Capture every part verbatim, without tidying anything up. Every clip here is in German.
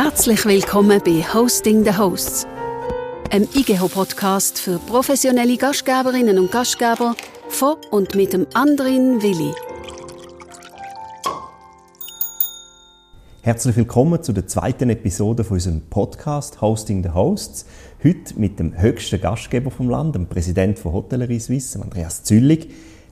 Herzlich willkommen bei Hosting the Hosts, einem I G E H O-Podcast für professionelle Gastgeberinnen und Gastgeber von und mit dem Andrin Willi. Herzlich willkommen zu der zweiten Episode von unserem Podcast Hosting the Hosts. Heute mit dem höchsten Gastgeber vom Land, dem Präsidenten von Hotellerie Suisse, Andreas Züllig.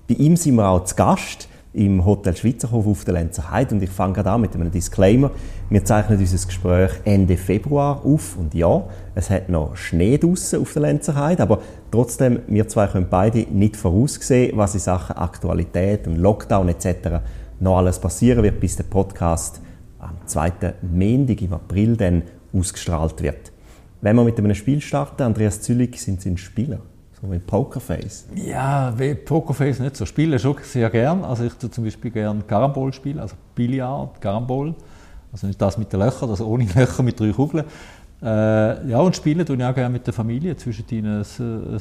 Bei ihm sind wir auch zu Gast im Hotel Schweizerhof auf der Lenzerheide. Und ich fange gerade an mit einem Disclaimer. Wir zeichnen unser Gespräch Ende Februar auf. Und ja, es hat noch Schnee draussen auf der Lenzerheide. Aber trotzdem, wir zwei können beide nicht voraussehen, was in Sachen Aktualität und Lockdown et cetera noch alles passieren wird, bis der Podcast am zweiten Montag im April dann ausgestrahlt wird. Wenn wir mit einem Spiel starten, Andreas Züllig, sind Sie ein Spieler? So wie Pokerface? Ja, wie Pokerface nicht so. Spielen schon sehr gern. Also ich tue zum Beispiel gerne Karambol spielen, also Billard, Karambol. Also nicht das mit den Löchern, das ohne Löcher mit drei Kugeln. Äh, ja, und spielen tue ich auch gerne mit der Familie. Zwischendrin ein, ein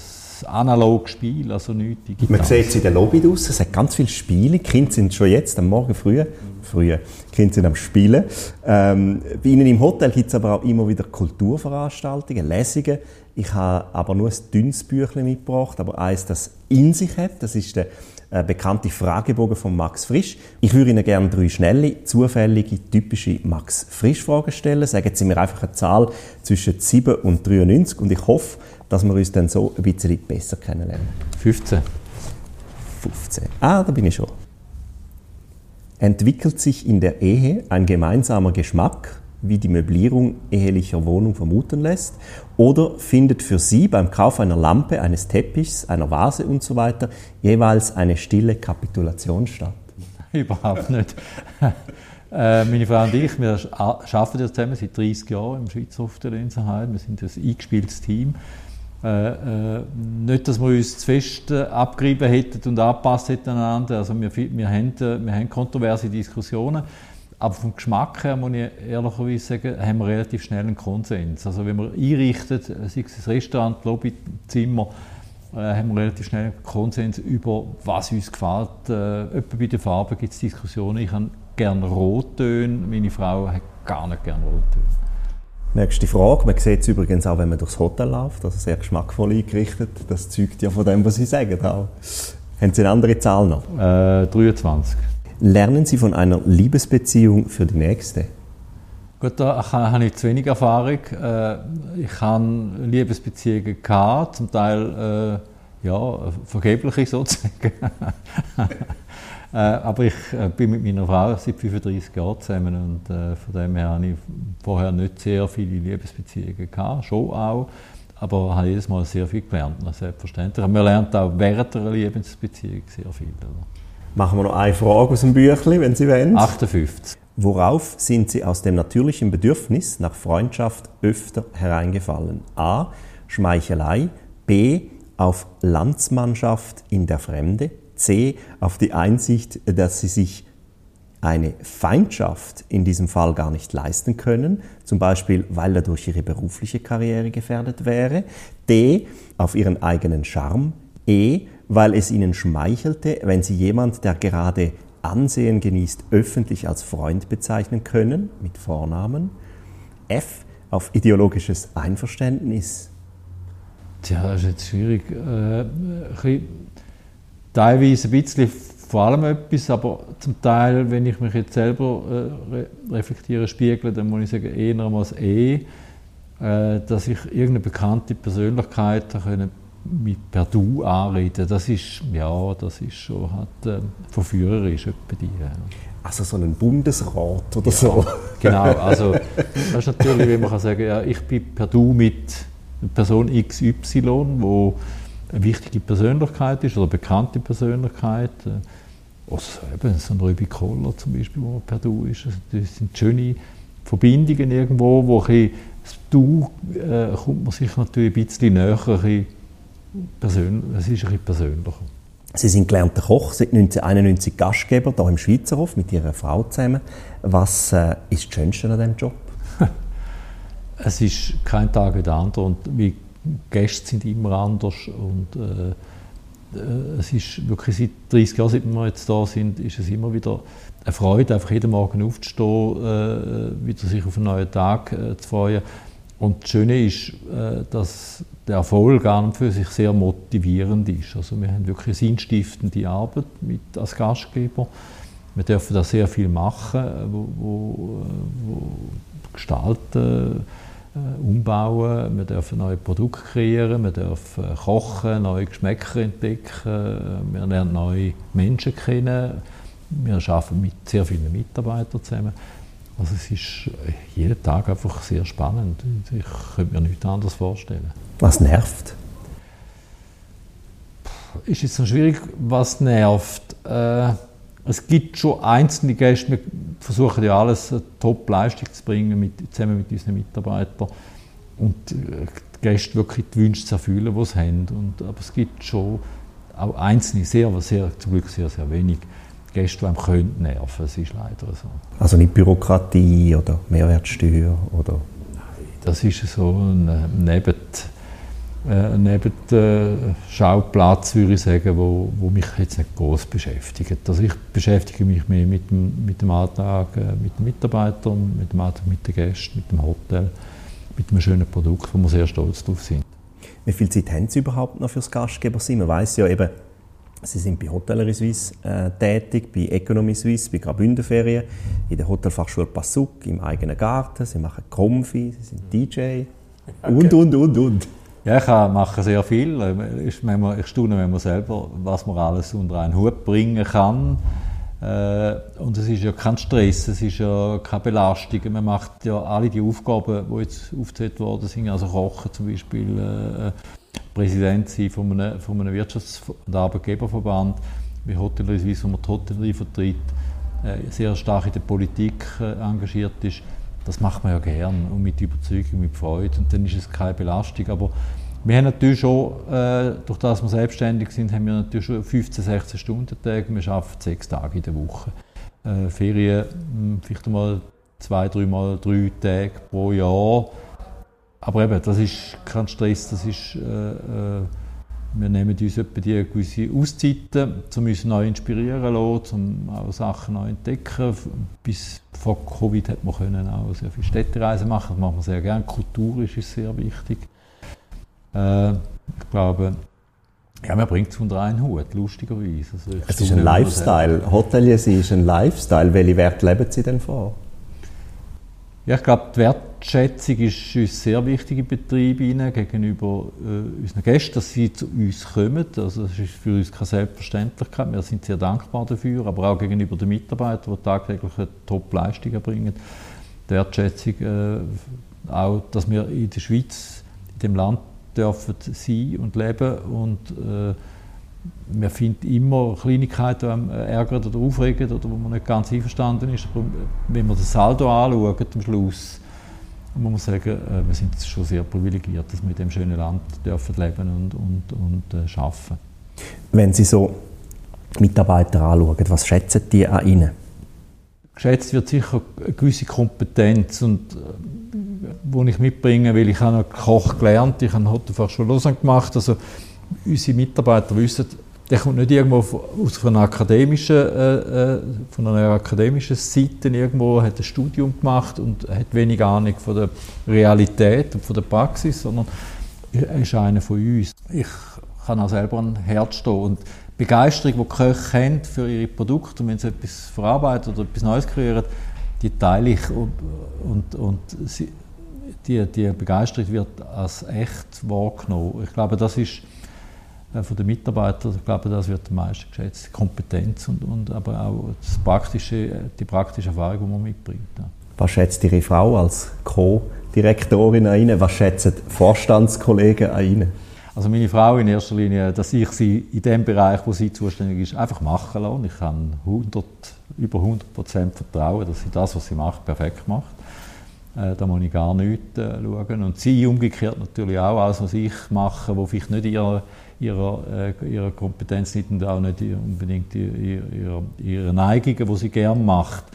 analoges Spiel, also nichts digital. Man sieht es in der Lobby draussen, es hat ganz viele Spiele. Die Kinder sind schon jetzt, am Morgen früh, mhm. früh. Die Kinder sind am Spielen. Ähm, bei Ihnen im Hotel gibt es aber auch immer wieder Kulturveranstaltungen, Lesungen. Ich habe aber nur ein dünnes Büchlein mitgebracht, aber eins, das in sich hat. Das ist der äh, bekannte Fragebogen von Max Frisch. Ich würde Ihnen gerne drei schnelle, zufällige, typische Max-Frisch-Fragen stellen. Sagen Sie mir einfach eine Zahl zwischen sieben und dreiundneunzig und ich hoffe, dass wir uns dann so ein bisschen besser kennenlernen. fünfzehn. fünfzehn. Ah, da bin ich schon. Entwickelt sich in der Ehe ein gemeinsamer Geschmack, wie die Möblierung ehelicher Wohnung vermuten lässt? Oder findet für Sie beim Kauf einer Lampe, eines Teppichs, einer Vase usw. jeweils eine stille Kapitulation statt? Überhaupt nicht. äh, meine Frau und ich, wir arbeiten ja zusammen seit dreissig Jahren im Schweizerhof der Lenzerheide. Wir sind ein eingespieltes Team. Äh, äh, nicht, dass wir uns zu fest äh, abgerieben hätten und angepasst hätten aneinander. Also wir, wir, haben, wir haben kontroverse Diskussionen. Aber vom Geschmack her, muss ich ehrlicherweise sagen, haben wir relativ schnell einen Konsens. Also wenn wir einrichtet, sei es das Restaurant, Lobby, Zimmer, äh, haben wir relativ schnell einen Konsens über, was uns gefällt. Äh, etwa bei den Farben gibt es Diskussionen. Ich habe gerne Rottöne, meine Frau hat gar nicht gerne Rottöne. Nächste Frage. Man sieht es übrigens auch, wenn man durchs Hotel läuft, also sehr geschmackvoll eingerichtet. Das zeugt ja von dem, was Sie sagen. Auch. Haben Sie eine andere Zahl noch? Äh, dreiundzwanzig. Lernen Sie von einer Liebesbeziehung für die nächste? Gut, da habe ich zu wenig Erfahrung. Ich habe Liebesbeziehungen gehabt, zum Teil ja, vergebliche sozusagen. Aber ich bin mit meiner Frau seit fünfunddreissig Jahren zusammen und von dem her habe ich vorher nicht sehr viele Liebesbeziehungen gehabt, schon auch. Aber ich habe jedes Mal sehr viel gelernt, selbstverständlich. Man lernt auch während einer Liebesbeziehung sehr viel. Oder? Machen wir noch eine Frage aus dem Büchlein, wenn Sie wollen. achtundfünfzig. Worauf sind Sie aus dem natürlichen Bedürfnis nach Freundschaft öfter hereingefallen? A. Schmeichelei. B. Auf Landsmannschaft in der Fremde. C. Auf die Einsicht, dass Sie sich eine Feindschaft in diesem Fall gar nicht leisten können, zum Beispiel, weil dadurch Ihre berufliche Karriere gefährdet wäre. D. Auf Ihren eigenen Charme. E. Weil es Ihnen schmeichelte, wenn Sie jemand, der gerade Ansehen genießt, öffentlich als Freund bezeichnen können, mit Vornamen. F. Auf ideologisches Einverständnis. Tja, das ist jetzt schwierig. Äh, bisschen, teilweise ein bisschen vor allem etwas, aber zum Teil, wenn ich mich jetzt selber äh, reflektiere, spiegle, dann muss ich sagen, eher mal das E, äh, dass ich irgendeine bekannte Persönlichkeit da können mit per Du anreden, das ist, ja, das ist schon halt, äh, verführerisch, etwa die. Ja. Also so ein Bundesrat oder ja, so. Genau, also das ist natürlich, wie man kann sagen, ja, ich bin per Du mit Person X Y, die eine wichtige Persönlichkeit ist, oder eine bekannte Persönlichkeit. Also eben so ein Rübi Koller zum Beispiel, wo man per Du ist. Also, das sind schöne Verbindungen irgendwo, wo ein das Du äh, kommt man sich natürlich ein bisschen näher, ein bisschen Persön- es ist ein bisschen persönlicher. Sie sind gelernter Koch, seit neunzehnhunderteinundneunzig Gastgeber hier im Schweizerhof mit Ihrer Frau zusammen. Was äh, ist das Schönste an diesem Job? Es ist kein Tag wie der andere und die Gäste sind immer anders und äh, es ist wirklich seit dreissig Jahren, seit wir jetzt da sind, ist es immer wieder eine Freude, einfach jeden Morgen aufzustehen, äh, wieder sich auf einen neuen Tag äh, zu freuen. Und das Schöne ist, äh, dass der Erfolg an und für sich sehr motivierend ist. Also wir haben wirklich sinnstiftende Arbeit mit, als Gastgeber. Wir dürfen da sehr viel machen, wo, wo, wo gestalten, äh, umbauen, wir dürfen neue Produkte kreieren, wir dürfen kochen, neue Geschmäcker entdecken, wir lernen neue Menschen kennen, wir arbeiten mit sehr vielen Mitarbeitern zusammen. Also es ist jeden Tag einfach sehr spannend. Ich könnte mir nichts anderes vorstellen. Was nervt? Ist jetzt noch schwierig, was nervt. Äh, Es gibt schon einzelne Gäste, wir versuchen ja alles Top-Leistung zu bringen, mit, zusammen mit unseren Mitarbeitern. Und die Gäste wirklich die Wünsche zu erfüllen, die sie haben. Und, aber es gibt schon auch einzelne, sehr, aber sehr, zum Glück sehr, sehr wenig Gäste, die einem können nerven. Es ist leider so. Also nicht Bürokratie oder Mehrwertsteuer? Oder? Nein, das ist so ein Neben... Äh, neben dem Schauplatz, würde ich sagen, wo, wo mich jetzt nicht gross beschäftigt. Also ich beschäftige mich mehr mit dem, mit dem Alltag, äh, mit den Mitarbeitern, mit dem Alltag mit den Gästen, mit dem Hotel, mit einem schönen Produkt, wo wir sehr stolz drauf sind. Wie viel Zeit haben Sie überhaupt noch für das Gastgeber-Sein? Man weiss ja eben, Sie sind bei Hotellerie Suisse äh, tätig, bei economiesuisse, bei Graubündenferien, in der Hotelfachschule Passuk, im eigenen Garten, Sie machen Comfy, Sie sind D J und, okay. und, und, und. Ja, ich mache sehr viel. Ich staune, wenn man selber, was man alles unter einen Hut bringen kann. Und es ist ja kein Stress, es ist ja keine Belastung. Man macht ja alle die Aufgaben, die jetzt aufgezählt worden sind, also Kochen zum Beispiel, äh, Präsident sein von einem, von einem Wirtschafts- und Arbeitgeberverband, wie Hotellerie Suisse, wo man die Hotellerie vertritt, äh, sehr stark in der Politik äh, engagiert ist. Das macht man ja gern und mit Überzeugung, mit Freude, und dann ist es keine Belastung. Aber wir haben natürlich schon, äh, durch das wir selbstständig sind, haben wir natürlich schon fünfzehn, sechzehn Stunden Tage. Wir arbeiten sechs Tage in der Woche. Äh, Ferien mh, vielleicht mal zwei, drei Mal drei Tage pro Jahr. Aber eben, das ist kein Stress. Das ist, äh, äh, wir nehmen uns etwa die gewisse Auszeiten, um uns neu inspirieren zu lassen, um auch Sachen neu zu entdecken. Bis vor Covid hat man können auch sehr viele Städtereisen machen, das machen wir sehr gerne. Kulturisch ist sehr wichtig. Äh, ich glaube, ja, man bringt es unter einen Hut, lustigerweise. Also es ist ein Lifestyle. Hotelier ist ein Lifestyle. Welche Werte leben Sie denn vor? Ja, ich glaube, die Wertschätzung ist uns sehr wichtig im Betrieb hinein, gegenüber äh, unseren Gästen, dass sie zu uns kommen. Also das ist für uns keine Selbstverständlichkeit. Wir sind sehr dankbar dafür, aber auch gegenüber den Mitarbeitern, die tagtäglich eine Top-Leistung erbringen. Die Wertschätzung äh, auch, dass wir in der Schweiz, in dem Land dürfen sein und leben. Und äh, man findet immer Kleinigkeiten, die einem ärgern oder aufregen oder wo man nicht ganz einverstanden ist. Aber wenn man den Saldo anschaut, am Schluss, muss man sagen, wir sind schon sehr privilegiert, dass wir in diesem schönen Land dürfen leben und, und, und äh, arbeiten. Wenn Sie so Mitarbeiter anschauen, was schätzen die an Ihnen? Geschätzt wird sicher eine gewisse Kompetenz, und die äh, ich mitbringe, weil ich habe noch Koch gelernt, ich habe Hotelfachschule Lausanne gemacht. Also, unsere Mitarbeiter wissen, der kommt nicht irgendwo aus einer akademischen, äh, von einer akademischen Seite, irgendwo hat ein Studium gemacht und hat wenig Ahnung von der Realität und von der Praxis, sondern er ist einer von uns. Ich kann auch selber ein Herz stehen, und die Begeisterung, die die Köche haben für ihre Produkte, und wenn sie etwas verarbeiten oder etwas Neues kreieren, die teile ich, und, und, und sie, die, die Begeisterung wird als echt wahrgenommen. Ich glaube, das ist von den Mitarbeitern, ich glaube, das wird am meisten geschätzt. Die Kompetenz und, und aber auch das praktische, die praktische Erfahrung, die man mitbringt. Ja. Was schätzt Ihre Frau als Co-Direktorin an Ihnen? Was schätzen Vorstandskollegen an Ihnen? Also meine Frau in erster Linie, dass ich sie in dem Bereich, wo sie zuständig ist, einfach machen lasse. Ich kann hundert, über hundert Prozent vertrauen, dass sie das, was sie macht, perfekt macht. Da muss ich gar nichts äh, schauen. Und sie umgekehrt natürlich auch, alles, was ich mache, wo vielleicht nicht ihrer, ihrer, äh, ihrer Kompetenz liegt und auch nicht unbedingt ihrer, ihrer Neigungen, die sie gerne macht.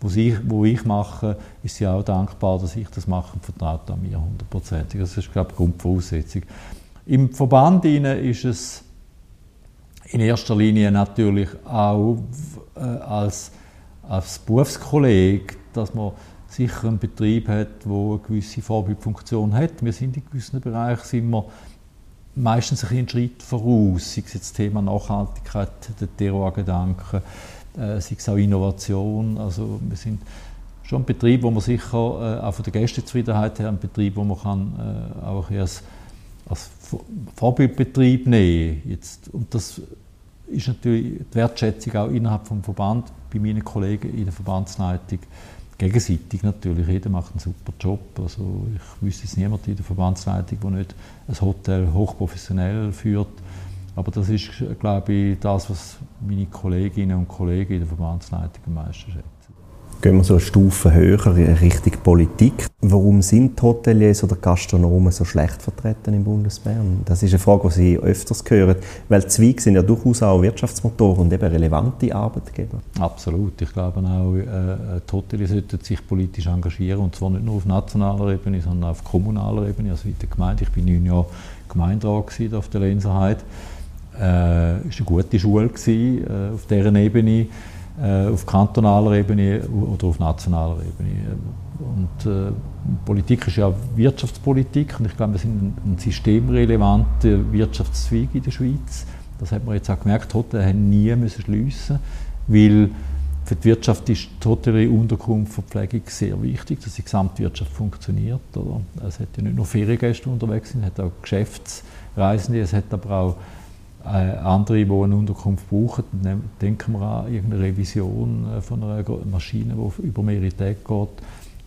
Wo, sie, wo ich mache, ist sie auch dankbar, dass ich das mache und vertraut an mir hundertprozentig. Das ist, glaube ich, die Grundvoraussetzung. Im Verband ist es in erster Linie natürlich auch äh, als, als Berufskolleg, dass man sicher einen Betrieb hat, der eine gewisse Vorbildfunktion hat. Wir sind in gewissen Bereichen sind wir meistens einen Schritt voraus, sei es jetzt das Thema Nachhaltigkeit, der Terroir-Gedanken, äh, sei es auch Innovation. Also wir sind schon ein Betrieb, wo man sicher, äh, auch von der Gästezufriedenheit her, ein Betrieb, wo man kann, äh, auch als, als Vorbildbetrieb nehmen jetzt. Und das ist natürlich die Wertschätzung auch innerhalb des Verbandes, bei meinen Kollegen in der Verbandsleitung, gegenseitig natürlich. Jeder macht einen super Job. Also ich wüsste jetzt niemanden in der Verbandsleitung, der nicht ein Hotel hochprofessionell führt. Aber das ist, glaube ich, das, was meine Kolleginnen und Kollegen in der Verbandsleitung am meisten schätzen. Gehen wir so eine Stufe höher in Richtung Politik. Warum sind die Hoteliers oder Gastronomen so schlecht vertreten im Bundesbern? Das ist eine Frage, die Sie öfters hören, weil Zweige sind ja durchaus auch Wirtschaftsmotoren und eben relevante Arbeitgeber. Absolut. Ich glaube auch, äh, die Hoteliers sollten sich politisch engagieren, und zwar nicht nur auf nationaler Ebene, sondern auch auf kommunaler Ebene, also in der Gemeinde. Ich war neun Jahre Gemeinderat auf der Lenzerheide. Es äh, war eine gute Schule gewesen, äh, auf dieser Ebene. Auf kantonaler Ebene oder auf nationaler Ebene. Und äh, Politik ist ja Wirtschaftspolitik, und ich glaube, wir sind ein systemrelevanter Wirtschaftszweig in der Schweiz. Das hat man jetzt auch gemerkt, die Hotels haben nie müssen schliessen, weil für die Wirtschaft ist die Hotellerie, Unterkunft, Verpflegung sehr wichtig, dass die Gesamtwirtschaft funktioniert. Oder? Es hat ja nicht nur Feriengäste unterwegs sind, es hat auch Geschäftsreisende, es hat aber auch andere, die eine Unterkunft brauchen. Denken wir an irgendeine Revision von einer Maschine, die über mehrere Tage geht,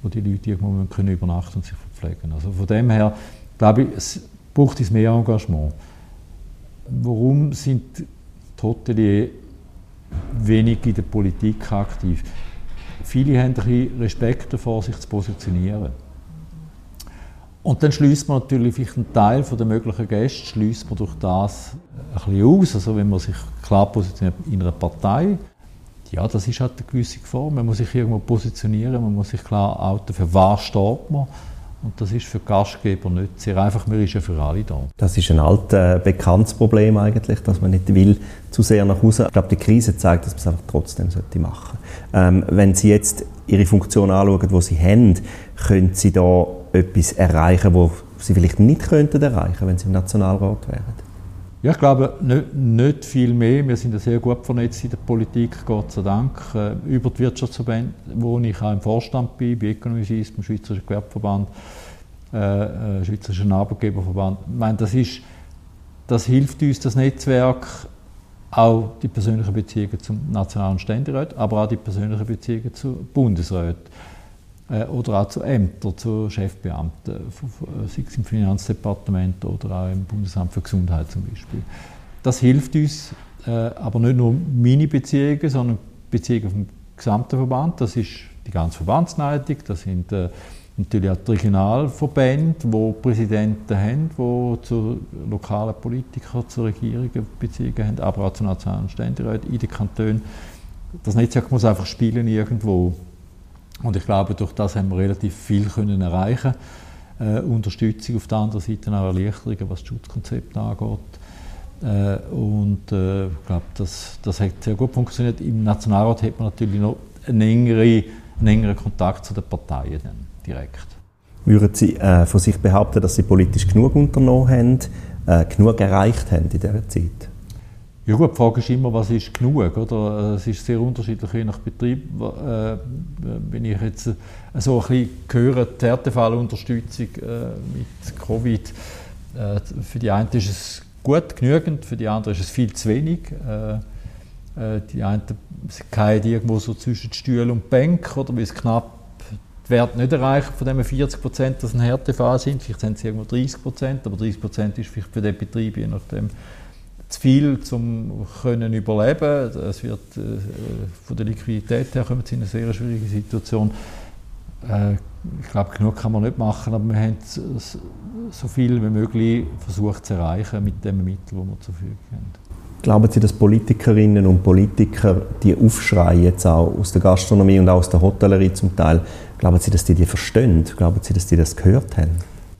wo die Leute irgendwann können übernachten und sich verpflegen. Also von dem her, glaube ich, es braucht es mehr Engagement. Warum sind die Hoteliers wenig in der Politik aktiv? Viele haben ein bisschen Respekt davor, sich zu positionieren. Und dann schließt man natürlich vielleicht einen Teil der möglichen Gäste schließt man durch das ein bisschen aus. Also wenn man sich klar positioniert in einer Partei, ja, das ist halt eine gewisse Gefahr. Man muss sich irgendwo positionieren, man muss sich klar outen, für was steht man. Und das ist für Gastgeber nicht sehr einfach, man ist ja für alle da. Das ist ein altes, bekanntes Problem eigentlich, dass man nicht will, zu sehr nach Hause. Ich glaube, die Krise zeigt, dass man es einfach trotzdem machen sollte. Ähm, wenn Sie jetzt Ihre Funktion anschauen, die Sie haben, können Sie da etwas erreichen, das Sie vielleicht nicht könnten erreichen, wenn Sie im Nationalrat wären? Ja, ich glaube, nicht, nicht viel mehr. Wir sind ja sehr gut vernetzt in der Politik, Gott sei Dank. Über die Wirtschaftsverbände, wo ich auch im Vorstand bin, bei economiesuisse, beim Schweizerischen Gewerbeverband, äh, Schweizerischen Arbeitgeberverband. Ich meine, das, ist, das hilft uns, das Netzwerk, auch die persönlichen Beziehungen zum Nationalen Ständerat, aber auch die persönlichen Beziehungen zum Bundesrat. Oder auch zu Ämtern, zu Chefbeamten, sei es im Finanzdepartement oder auch im Bundesamt für Gesundheit zum Beispiel. Das hilft uns, aber nicht nur meine Beziehungen, sondern Beziehungen vom gesamten Verband. Das ist die ganze Verbandsleitung, das sind natürlich auch die Regionalverbände, die Präsidenten haben, die zu lokalen Politikern, zu Regierungen Beziehungen haben, aber auch zu nationalen Ständeräten in den Kantonen. Das Netzwerk muss einfach spielen irgendwo. Und ich glaube, durch das haben wir relativ viel können erreichen. Äh, Unterstützung auf der anderen Seite, auch Erleichterungen, was das Schutzkonzept angeht. Äh, und äh, ich glaube, das, das hat sehr gut funktioniert. Im Nationalrat hat man natürlich noch einen engeren, einen engeren Kontakt zu den Parteien dann direkt. Würden Sie äh, von sich behaupten, dass Sie politisch genug unternommen haben, äh, genug erreicht haben in dieser Zeit? Ja gut, die Frage ist immer, was ist genug, oder? Es ist sehr unterschiedlich, je nach Betrieb. Äh, wenn ich jetzt so ein bisschen höre, die Härtefallunterstützung äh, mit Covid, äh, für die einen ist es gut, genügend, für die anderen ist es viel zu wenig. Äh, die einen fallen irgendwo so zwischen Stühle und Bank, oder weil es knapp die Werte nicht erreichen, von denen vierzig Prozent das ein Härtefall sind, vielleicht sind es irgendwo dreißig Prozent, aber dreißig Prozent ist vielleicht für den Betrieb, je nachdem, zu viel, um können überleben. Es wird äh, von der Liquidität her kommen sie in eine sehr schwierige Situation. Äh, ich glaube, genug kann man nicht machen, aber wir haben so viel wie möglich versucht zu erreichen mit den Mitteln, die wir zur Verfügung haben. Glauben Sie, dass Politikerinnen und Politiker, die Aufschrei jetzt auch aus der Gastronomie und auch aus der Hotellerie zum Teil, glauben Sie, dass die die verstehen? Glauben Sie, dass die das gehört haben?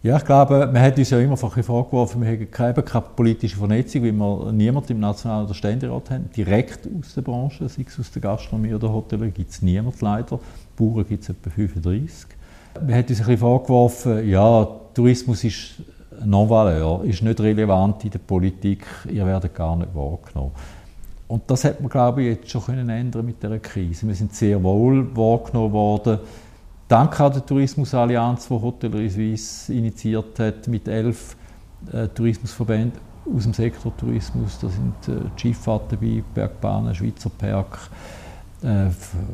Ja, ich glaube, man hat uns ja immer vorgeworfen, wir hätten keine politische Vernetzung, weil wir niemanden im National- oder Ständerat haben. Direkt aus der Branche, sei es aus der Gastronomie oder der Hotellerie, gibt es niemanden leider. Bauern gibt es etwa fünfunddreißig. Man hat uns ein bisschen vorgeworfen, ja, Tourismus ist non-valeur, ist nicht relevant in der Politik, ihr werdet gar nicht wahrgenommen. Und das hat man, glaube ich, jetzt schon können ändern mit dieser Krise. Wir sind sehr wohl wahrgenommen worden. Dank an der Tourismusallianz, die Hotellerie Suisse initiiert hat, mit elf äh, Tourismusverbänden aus dem Sektor Tourismus. Da sind äh, Schifffahrt dabei, Bergbahnen, Schweizer Perk, äh,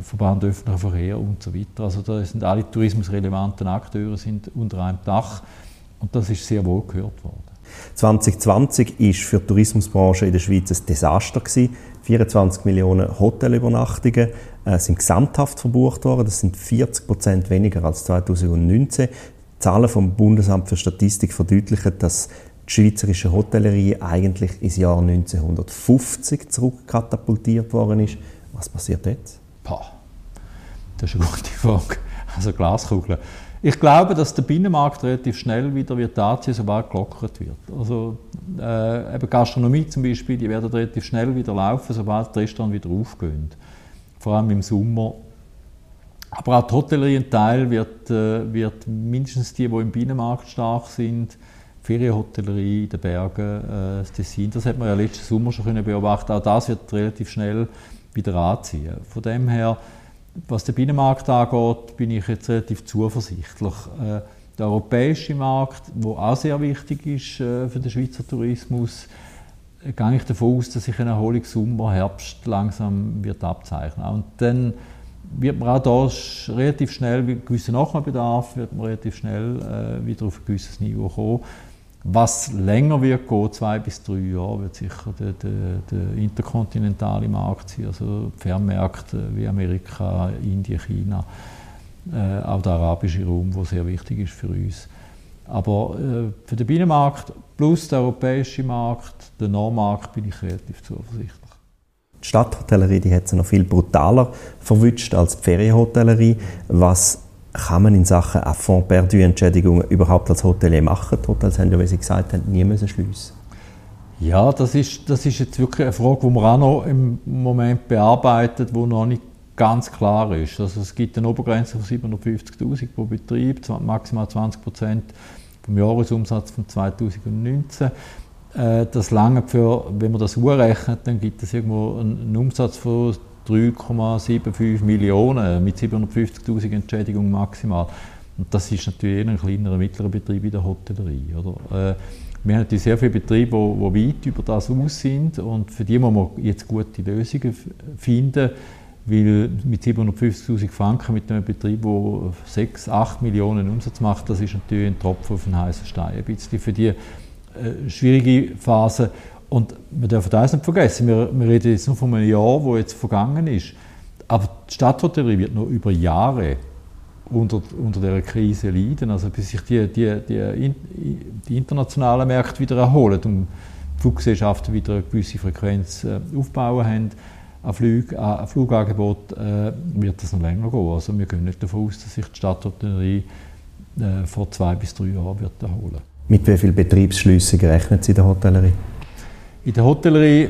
Verband öffentlicher Verkehr und so weiter. Also da sind alle tourismusrelevanten Akteure sind unter einem Dach. Und das ist sehr wohl gehört worden. zwanzig zwanzig war für die Tourismusbranche in der Schweiz ein Desaster. vierundzwanzig Millionen Hotelübernachtungen äh, sind gesamthaft verbucht worden. Das sind vierzig Prozent weniger als zweitausendneunzehn. Die Zahlen vom Bundesamt für Statistik verdeutlichen, dass die schweizerische Hotellerie eigentlich ins Jahr neunzehnhundertfünfzig zurückkatapultiert worden ist. Was passiert jetzt? Pah, das ist eine gute Frage. Also Glaskugeln. Ich glaube, dass der Binnenmarkt relativ schnell wieder wird anziehen, sobald gelockert wird. Also äh, eben Gastronomie zum Beispiel, die werden relativ schnell wieder laufen, sobald die Restaurants wieder aufgehen. Vor allem im Sommer. Aber auch die Hotellerie ein Teil wird, äh, wird mindestens die, die im Binnenmarkt stark sind, Ferienhotellerie in den Bergen, äh, das Tessin, das hat man ja letzten Sommer schon können beobachten. Auch das wird relativ schnell wieder anziehen. Von dem her, was den Binnenmarkt angeht, bin ich jetzt relativ zuversichtlich. Äh, der europäische Markt, der auch sehr wichtig ist äh, für den Schweizer Tourismus, äh, gehe ich davon aus, dass sich eine Erholung Sommer, Herbst langsam wird abzeichnen. Und dann wird man auch hier relativ schnell, mit gewissem Nachholbedarf, wird man relativ schnell äh, wieder auf ein gewisses Niveau kommen. Was länger wird gehen, zwei bis drei Jahre, wird sicher der, der, der interkontinentale Markt sein, also Fernmärkte wie Amerika, Indien, China, äh, auch der arabische Raum, der sehr wichtig ist für uns. Aber äh, für den Binnenmarkt plus den europäischen Markt, den Nordmarkt, bin ich relativ zuversichtlich. Die Stadthotellerie, die hat es noch viel brutaler verwünscht als die Ferienhotellerie. Was kann man in Sachen Affront perdu Entschädigungen überhaupt als Hotelier machen? Die Hotels haben ja, wie Sie gesagt haben, nie müssen schliessen. Ja, das ist, das ist jetzt wirklich eine Frage, die man auch noch im Moment bearbeitet, die noch nicht ganz klar ist. Also es gibt eine Obergrenze von siebenhundertfünfzigtausend pro Betrieb, maximal zwanzig Prozent vom Jahresumsatz von zweitausendneunzehn. Das lange für, wenn man das hochrechnet, dann gibt es irgendwo einen Umsatz von drei Komma fünfundsiebzig Millionen mit siebenhundertfünfzigtausend Entschädigungen maximal. Und das ist natürlich ein kleinerer, mittlerer Betrieb in der Hotellerie. Oder? Äh, wir haben sehr viele Betriebe, die weit über das aus sind, und für die muss man jetzt gute Lösungen finden, weil mit siebenhundertfünfzigtausend Franken, mit einem Betrieb, der sechs, acht Millionen Umsatz macht, das ist natürlich ein Tropfen auf den heißen Stein, ein bisschen für die äh, schwierige Phase. Und wir dürfen das nicht vergessen, wir, wir reden jetzt nur von einem Jahr, das jetzt vergangen ist. Aber die Stadthotellerie wird noch über Jahre unter, unter dieser Krise leiden, also bis sich die, die, die, die internationalen Märkte wieder erholen und die Fluggesellschaften wieder eine gewisse Frequenz äh, aufbauen haben, an, Flüge, an Flugangebot, äh, wird das noch länger gehen. Also wir gehen nicht davon aus, dass sich die Stadthotellerie äh, vor zwei bis drei Jahren wird erholen. Mit wie vielen Betriebsschliessungen rechnet Sie in der Hotellerie? In der Hotellerie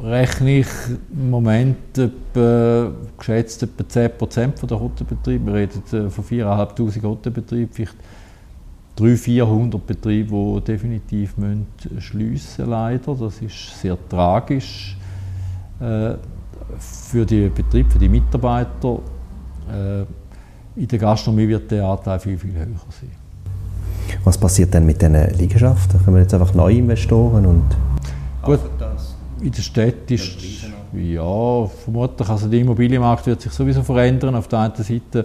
rechne ich im Moment etwa, geschätzt etwa zehn Prozent der Hotelbetriebe. Wir reden von viertausendfünfhundert Hotelbetrieben, vielleicht dreihundert, vierhundert Betriebe, die definitiv müssen schliessen, leider. Das ist sehr tragisch äh, für die Betriebe, für die Mitarbeiter. Äh, in der Gastronomie wird der Anteil viel, viel höher sein. Was passiert denn mit diesen Liegenschaften? Kommen jetzt einfach neue Investoren? Und gut, in der Stadt ist, ja, vermutlich, also der Immobilienmarkt wird sich sowieso verändern. Auf der einen Seite,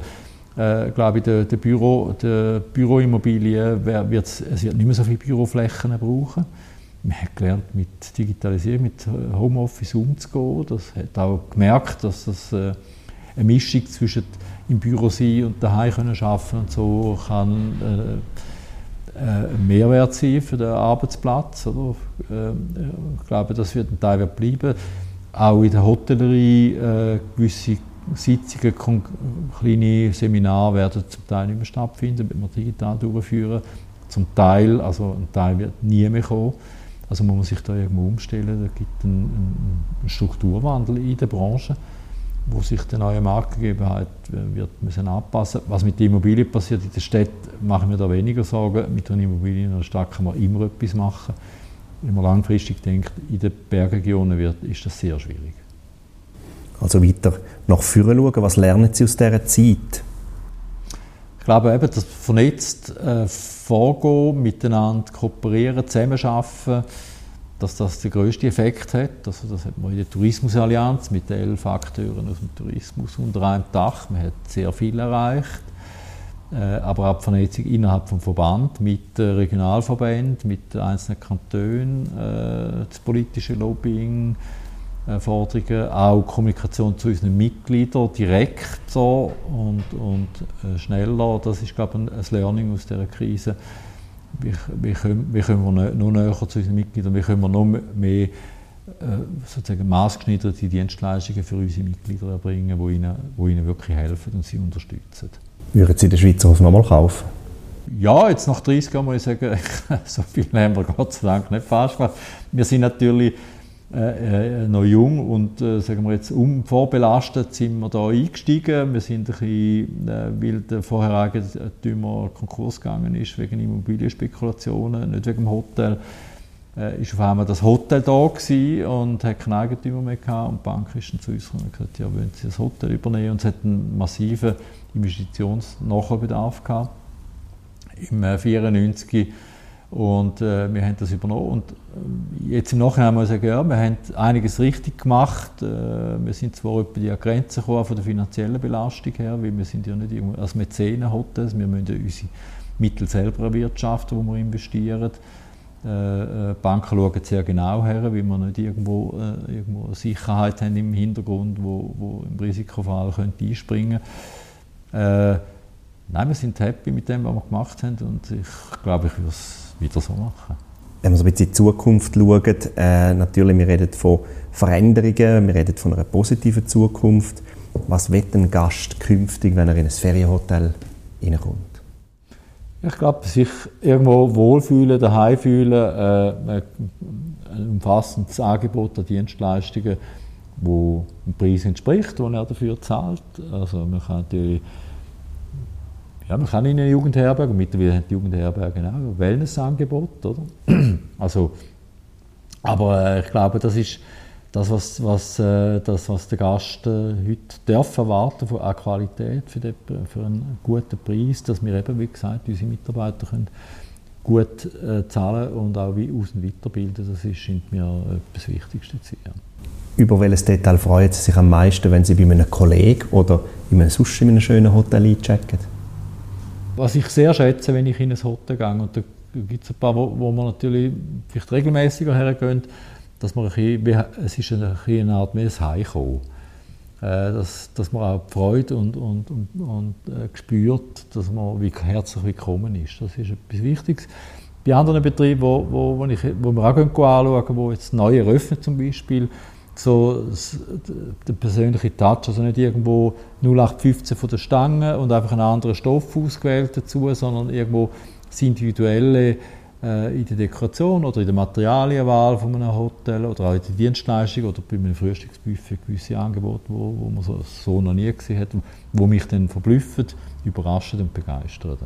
äh, glaube ich, der, der, Büro, der Büroimmobilien, wird, es wird nicht mehr so viele Büroflächen brauchen. Man hat gelernt, mit Digitalisierung, mit Homeoffice umzugehen. Das hat auch gemerkt, dass das äh, eine Mischung zwischen im Büro sein und daheim können arbeiten und so kann äh, ein Mehrwert sein für den Arbeitsplatz. Oder? Ich glaube, das wird ein Teil bleiben. Auch in der Hotellerie äh, gewisse Sitzungen, Kon kleine Seminare werden zum Teil nicht mehr stattfinden, wenn wir digital durchführen. Zum Teil, also ein Teil wird nie mehr kommen. Also man muss sich da irgendwo umstellen. Da gibt es einen, einen Strukturwandel in der Branche, wo sich der neue Marktgegebenheit wird müssen anpassen. Was mit der Immobilie passiert in der Stadt, machen wir da weniger Sorgen. Mit einer Immobilie in der Stadt kann man immer etwas machen. Wenn man langfristig denkt, in den Bergregionen wird, ist das sehr schwierig. Also weiter nach vorne schauen. Was lernen Sie aus dieser Zeit? Ich glaube eben, dass vernetzt äh, vorgehen, miteinander kooperieren, zusammenarbeiten, dass das den grössten Effekt hat. Also das hat man in der Tourismusallianz mit elf Akteuren aus dem Tourismus unter einem Dach. Man hat sehr viel erreicht. Aber auch die Vernetzung innerhalb des Verbandes mit Regionalverbänden, mit einzelnen Kantonen, das politische Lobbying, Forderungen, auch Kommunikation zu unseren Mitgliedern direkt so und, und schneller. Das ist, glaube ich, ein Learning aus dieser Krise. Wie, wie, können, wie können wir noch näher zu unseren Mitgliedern, wie können wir noch mehr sozusagen maßgeschneiderte Dienstleistungen für unsere Mitglieder erbringen, die ihnen, die ihnen wirklich helfen und sie unterstützen. Würden Sie den Schweizerhof nochmal kaufen? Ja, jetzt nach dreißig Jahren muss ich sagen, so viel haben wir Gott sei Dank nicht falsch gemacht. Wir sind natürlich äh, noch jung und äh, sagen wir jetzt um, vorbelastet sind wir da eingestiegen. Wir sind ein bisschen, äh, weil der vorher Eigentümer Konkurs gegangen ist, wegen Immobilienspekulationen, nicht wegen dem Hotel, äh, ist auf einmal das Hotel da gewesen und hat keinen Eigentümer mehr gehabt. Und die Bank ist dann zu uns gekommen und gesagt, ja, wollen Sie das Hotel übernehmen? Und es hat einen massiven Investitionsnachbedarf gehabt im neunzehnhundertvierundneunzig und äh, wir haben das übernommen und äh, jetzt im Nachhinein muss ich sagen, ja, wir haben einiges richtig gemacht, äh, wir sind zwar etwa die Grenzen gekommen von der finanziellen Belastung her, weil wir sind ja nicht als Mäzenenhotels, wir müssen ja unsere Mittel selber erwirtschaften, wo wir investieren. Äh, Banken schauen sehr genau her, weil wir nicht irgendwo, äh, irgendwo eine Sicherheit haben im Hintergrund, wo, wo im Risikofall könnte einspringen. Äh, nein, wir sind happy mit dem, was wir gemacht haben und ich glaube, ich würde es wieder so machen. Wenn wir so ein bisschen in die Zukunft schauen, äh, natürlich, wir reden von Veränderungen, wir reden von einer positiven Zukunft. Was will ein Gast künftig, wenn er in ein Ferienhotel hineinkommt? Ich glaube, sich irgendwo wohlfühlen, daheim fühlen, äh, ein umfassendes Angebot an Dienstleistungen, wo dem Preis entspricht, den er dafür zahlt. Also man kann natürlich, ja, man kann in eine Jugendherberge, und mittlerweile haben die Jugendherbergen auch ein Wellnessangebot, oder? Also, aber äh, ich glaube, das ist das, was, was, äh, das, was der Gast äh, heute darf erwarten von an Qualität für, den, für einen guten Preis, dass wir eben, wie gesagt, unsere Mitarbeiter können gut äh, zahlen und auch wie aus- und weiterbilden. Das ist, scheint mir äh, das Wichtigste zu sein. Über welches Detail freuen Sie sich am meisten, wenn Sie bei einem Kollegen oder in einem, sonst in einem schönen Hotel einchecken? Was ich sehr schätze, wenn ich in ein Hotel gehe, und da gibt es ein paar, wo, wo man natürlich vielleicht regelmäßiger hergehen, dass man ein bisschen, es ist ein bisschen eine Art mehr ein Heimkommen. Dass, dass man auch die Freude und, und, und, und äh, spürt, dass man wie herzlich willkommen ist. Das ist etwas Wichtiges. Bei anderen Betrieben, wo, wo, wo, ich, wo wir auch anschauen können, die jetzt neu eröffnen zum Beispiel, so der persönliche Touch, also nicht irgendwo null acht fünfzehn von der Stange und einfach einen anderen Stoff ausgewählt dazu, sondern irgendwo das Individuelle äh, in der Dekoration oder in der Materialienwahl von einem Hotel oder auch in der Dienstleistung oder bei einem Frühstücksbuffet gewisse Angebote, wo, wo man so, so noch nie gesehen hat, wo mich dann verblüffen, überraschen und begeistern.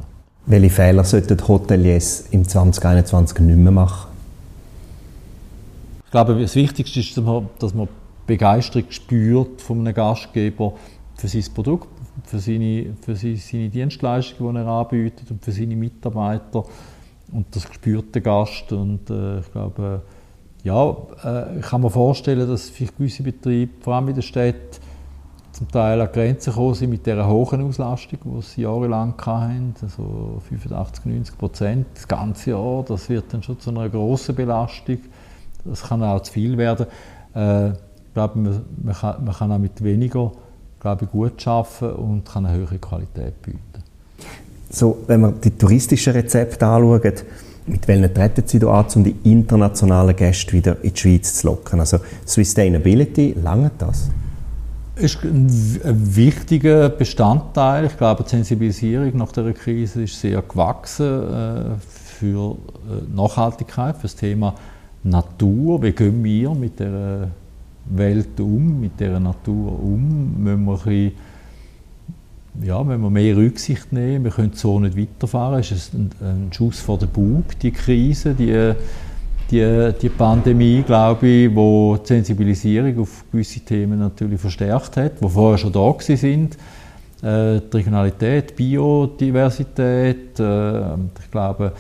Welche Fehler sollten Hoteliers im zwanzig einundzwanzig nicht mehr machen? Ich glaube, das Wichtigste ist, dass man, dass man Begeisterung spürt von einem Gastgeber für sein Produkt, für seine, für seine Dienstleistungen, die er anbietet und für seine Mitarbeiter. Und das spürt der Gast. Und äh, ich glaube, ja, äh, ich kann mir vorstellen, dass vielleicht gewisse Betriebe, vor allem in der Stadt, zum Teil an Grenzen gekommen sind mit dieser hohen Auslastung, die sie jahrelang hatten, also fünfundachtzig, neunzig Prozent das ganze Jahr. Das wird dann schon zu einer grossen Belastung. Das kann auch zu viel werden. Äh, ich glaube, man, man, kann, man kann auch mit weniger, glaube ich, gut arbeiten und kann eine höhere Qualität bieten. So, wenn wir die touristischen Rezepte anschauen, mit welchen treten Sie da an, um die internationalen Gäste wieder in die Schweiz zu locken? Also Sustainability, langt das? ist ein wichtiger Bestandteil. Ich glaube, die Sensibilisierung nach der Krise ist sehr gewachsen für Nachhaltigkeit, für das Thema Natur. Wie gehen wir mit der Welt um, mit der Natur um? Müssen wir, ein bisschen, ja, müssen wir mehr Rücksicht nehmen? Wir können so nicht weiterfahren. Es ist ein, ein Schuss vor den Bug, die Krise, die Die, die Pandemie, glaube ich, wo die Sensibilisierung auf gewisse Themen natürlich verstärkt hat, die vorher schon da sind. Äh, die Regionalität, Biodiversität, äh, ich glaube,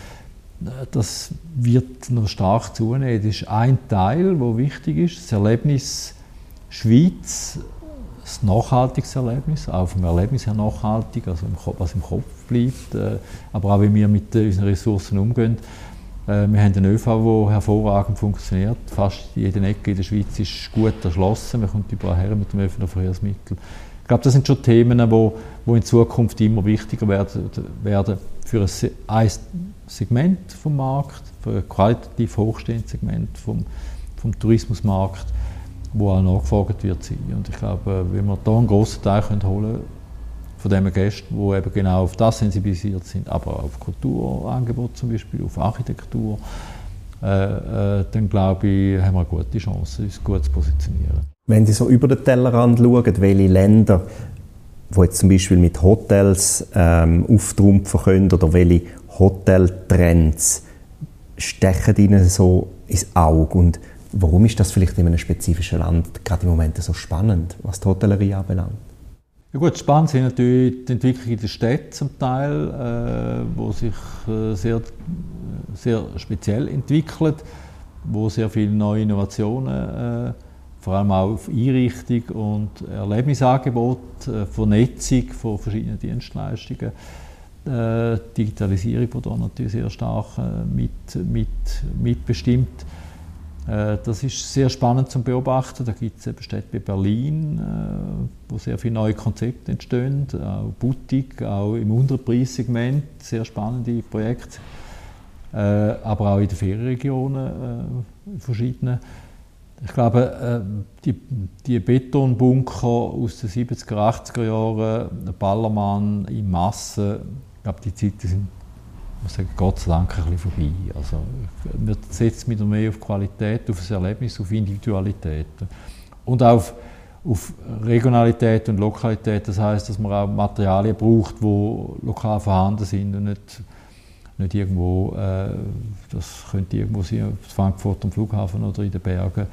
das wird noch stark zunehmen. Das ist ein Teil, der wichtig ist, das Erlebnis Schweiz, das nachhaltiges Erlebnis, auch vom Erlebnis her nachhaltig, also im Kopf, was im Kopf bleibt, äh, aber auch wie wir mit äh, unseren Ressourcen umgehen. Wir haben einen ÖV, der hervorragend funktioniert. Fast jede Ecke in der Schweiz ist gut erschlossen. Man kommt überall her mit dem öffentlichen Verkehrsmittel. Ich glaube, das sind schon Themen, die in Zukunft immer wichtiger werden für ein Segment des Markts, für ein qualitativ hochstehendes Segment des Tourismusmarkts, das auch nachgefragt wird sein. Und ich glaube, wenn wir hier einen grossen Teil holen können, von den Gästen, die eben genau auf das sensibilisiert sind, aber auch auf Kulturangebote zum Beispiel, auf Architektur, äh, äh, dann glaube ich, haben wir eine gute Chance, uns gut zu positionieren. Wenn Sie so über den Tellerrand schauen, welche Länder, die jetzt zum Beispiel mit Hotels ähm, auftrumpfen können, oder welche Hoteltrends stechen Ihnen so ins Auge? Und warum ist das vielleicht in einem spezifischen Land gerade im Moment so spannend, was die Hotellerie anbelangt? Ja gut, spannend sind natürlich die Entwicklungen in den Städten zum Teil, die äh, sich äh, sehr, sehr speziell entwickeln, wo sehr viele neue Innovationen, äh, vor allem auch auf Einrichtung und Erlebnisangebot, äh, Vernetzung von verschiedenen Dienstleistungen, äh, Digitalisierung, die da natürlich sehr stark äh, mit, mit, mitbestimmt. Das ist sehr spannend zu beobachten. Da gibt es eben Städte wie Berlin, wo sehr viele neue Konzepte entstehen, auch Boutique, auch im Unterpreissegment, sehr spannende Projekte, aber auch in den Ferienregionen verschiedene. Ich glaube, die, die Betonbunker aus den siebziger, achtziger Jahren, der Ballermann in Masse, ich glaube, die Zeiten sind, ich muss sagen, Gott sei Dank ein bisschen vorbei. Also, wir setzen wieder mehr auf Qualität, auf das Erlebnis, auf Individualität. Und auch auf, auf Regionalität und Lokalität. Das heisst, dass man auch Materialien braucht, die lokal vorhanden sind und nicht, nicht irgendwo, äh, das könnte irgendwo sein, Frankfurt am Flughafen oder in den Bergen,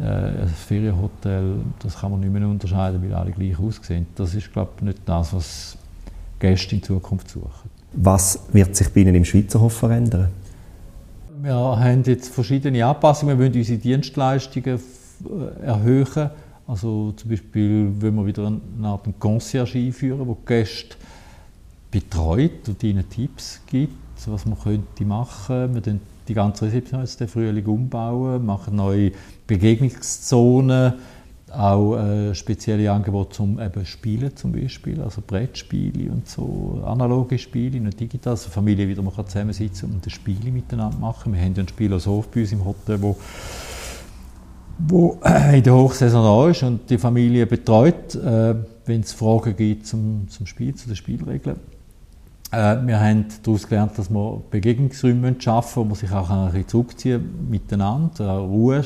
äh, ein Ferienhotel, das kann man nicht mehr unterscheiden, weil alle gleich aussehen. Das ist, glaube ich, nicht das, was Gäste in Zukunft suchen. Was wird sich bei Ihnen im Schweizerhof verändern? Wir haben jetzt verschiedene Anpassungen. Wir wollen unsere Dienstleistungen erhöhen. Also zum Beispiel wollen wir wieder eine Art Concierge einführen, wo die Gäste betreut und ihnen Tipps gibt, was man könnte machen. Wir können die ganze Rezeption jetzt den Frühling umbauen, machen neue Begegnungszonen, auch äh, spezielle Angebote zum eben Spielen zum Beispiel, also Brettspiele und so, analoge Spiele, nicht digital, also Familie wieder, man kann zusammensitzen und Spiele miteinander machen. Wir haben ja einen Spielhaushof bei uns im Hotel, wo, wo in der Hochsaison da ist und die Familie betreut, äh, wenn es Fragen gibt zum, zum Spiel, zu den Spielregeln. Äh, wir haben daraus gelernt, dass wir Begegnungsräume schaffen, wo man sich auch ein bisschen zurückziehen kann miteinander. Ruhe,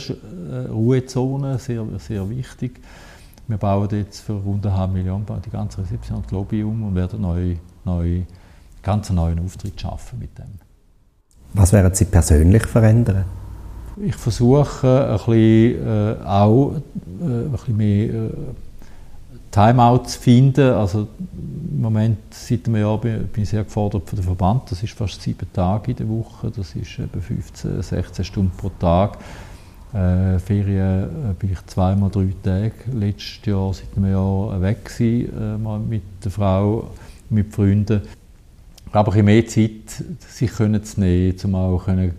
Ruhezonen, sehr, sehr wichtig. Wir bauen jetzt für rund eine halbe Million die ganze Rezeption und die Lobby um und werden einen neue, ganz neuen Auftritt schaffen mit dem. Was werden Sie persönlich verändern? Ich versuche, ein bisschen, äh, auch äh, ein bisschen mehr äh, Timeout zu finden. Also im Moment, seit einem Jahr, bin ich sehr gefordert von dem Verband. Das ist fast sieben Tage in der Woche. Das ist eben fünfzehn, sechzehn Stunden pro Tag. Äh, Ferien äh, bin ich zweimal drei Tage. Letztes Jahr, seit einem Jahr, weg gewesen, äh, mal mit der Frau, mit Freunden. Ich glaube, ein bisschen mehr Zeit, sich können zu nehmen, um auch können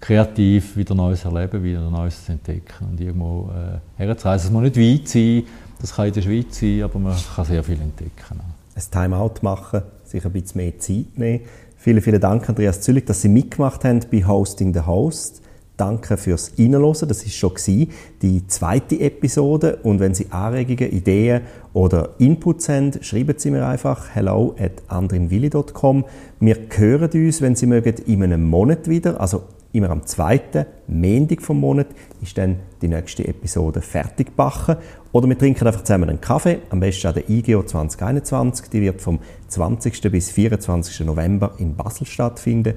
kreativ wieder Neues erleben, wieder Neues zu entdecken und irgendwo äh, herzureisen. Es muss nicht weit sein, das kann in der Schweiz sein, aber man kann sehr viel entdecken. Ein Timeout machen, sich ein bisschen mehr Zeit nehmen. Vielen, vielen Dank, Andreas Züllig, dass Sie mitgemacht haben bei Hosting the Host. Danke fürs Reinhören. Das war schon die zweite Episode. Und wenn Sie Anregungen, Ideen oder Inputs haben, schreiben Sie mir einfach hello at andrinwilli dot com. Wir hören uns, wenn Sie mögen, in einem Monat wieder. Also immer am zweiten Montag vom Monat ist dann die nächste Episode fertig gebacken. Oder wir trinken einfach zusammen einen Kaffee, am besten an der I G E H zwanzig einundzwanzig. Die wird vom zwanzigsten bis vierundzwanzigsten November in Basel stattfinden.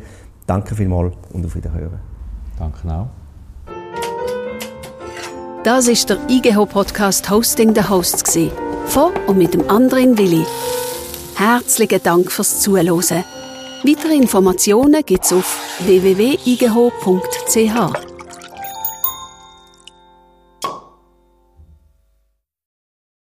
Danke vielmals und auf Wiederhören. Danke auch. Das ist der I G E H-Podcast «Hosting the Hosts» von und mit dem Andrin Willi. Herzlichen Dank fürs Zuhören. Weitere Informationen gibt es auf w w w dot i g e h dot c h.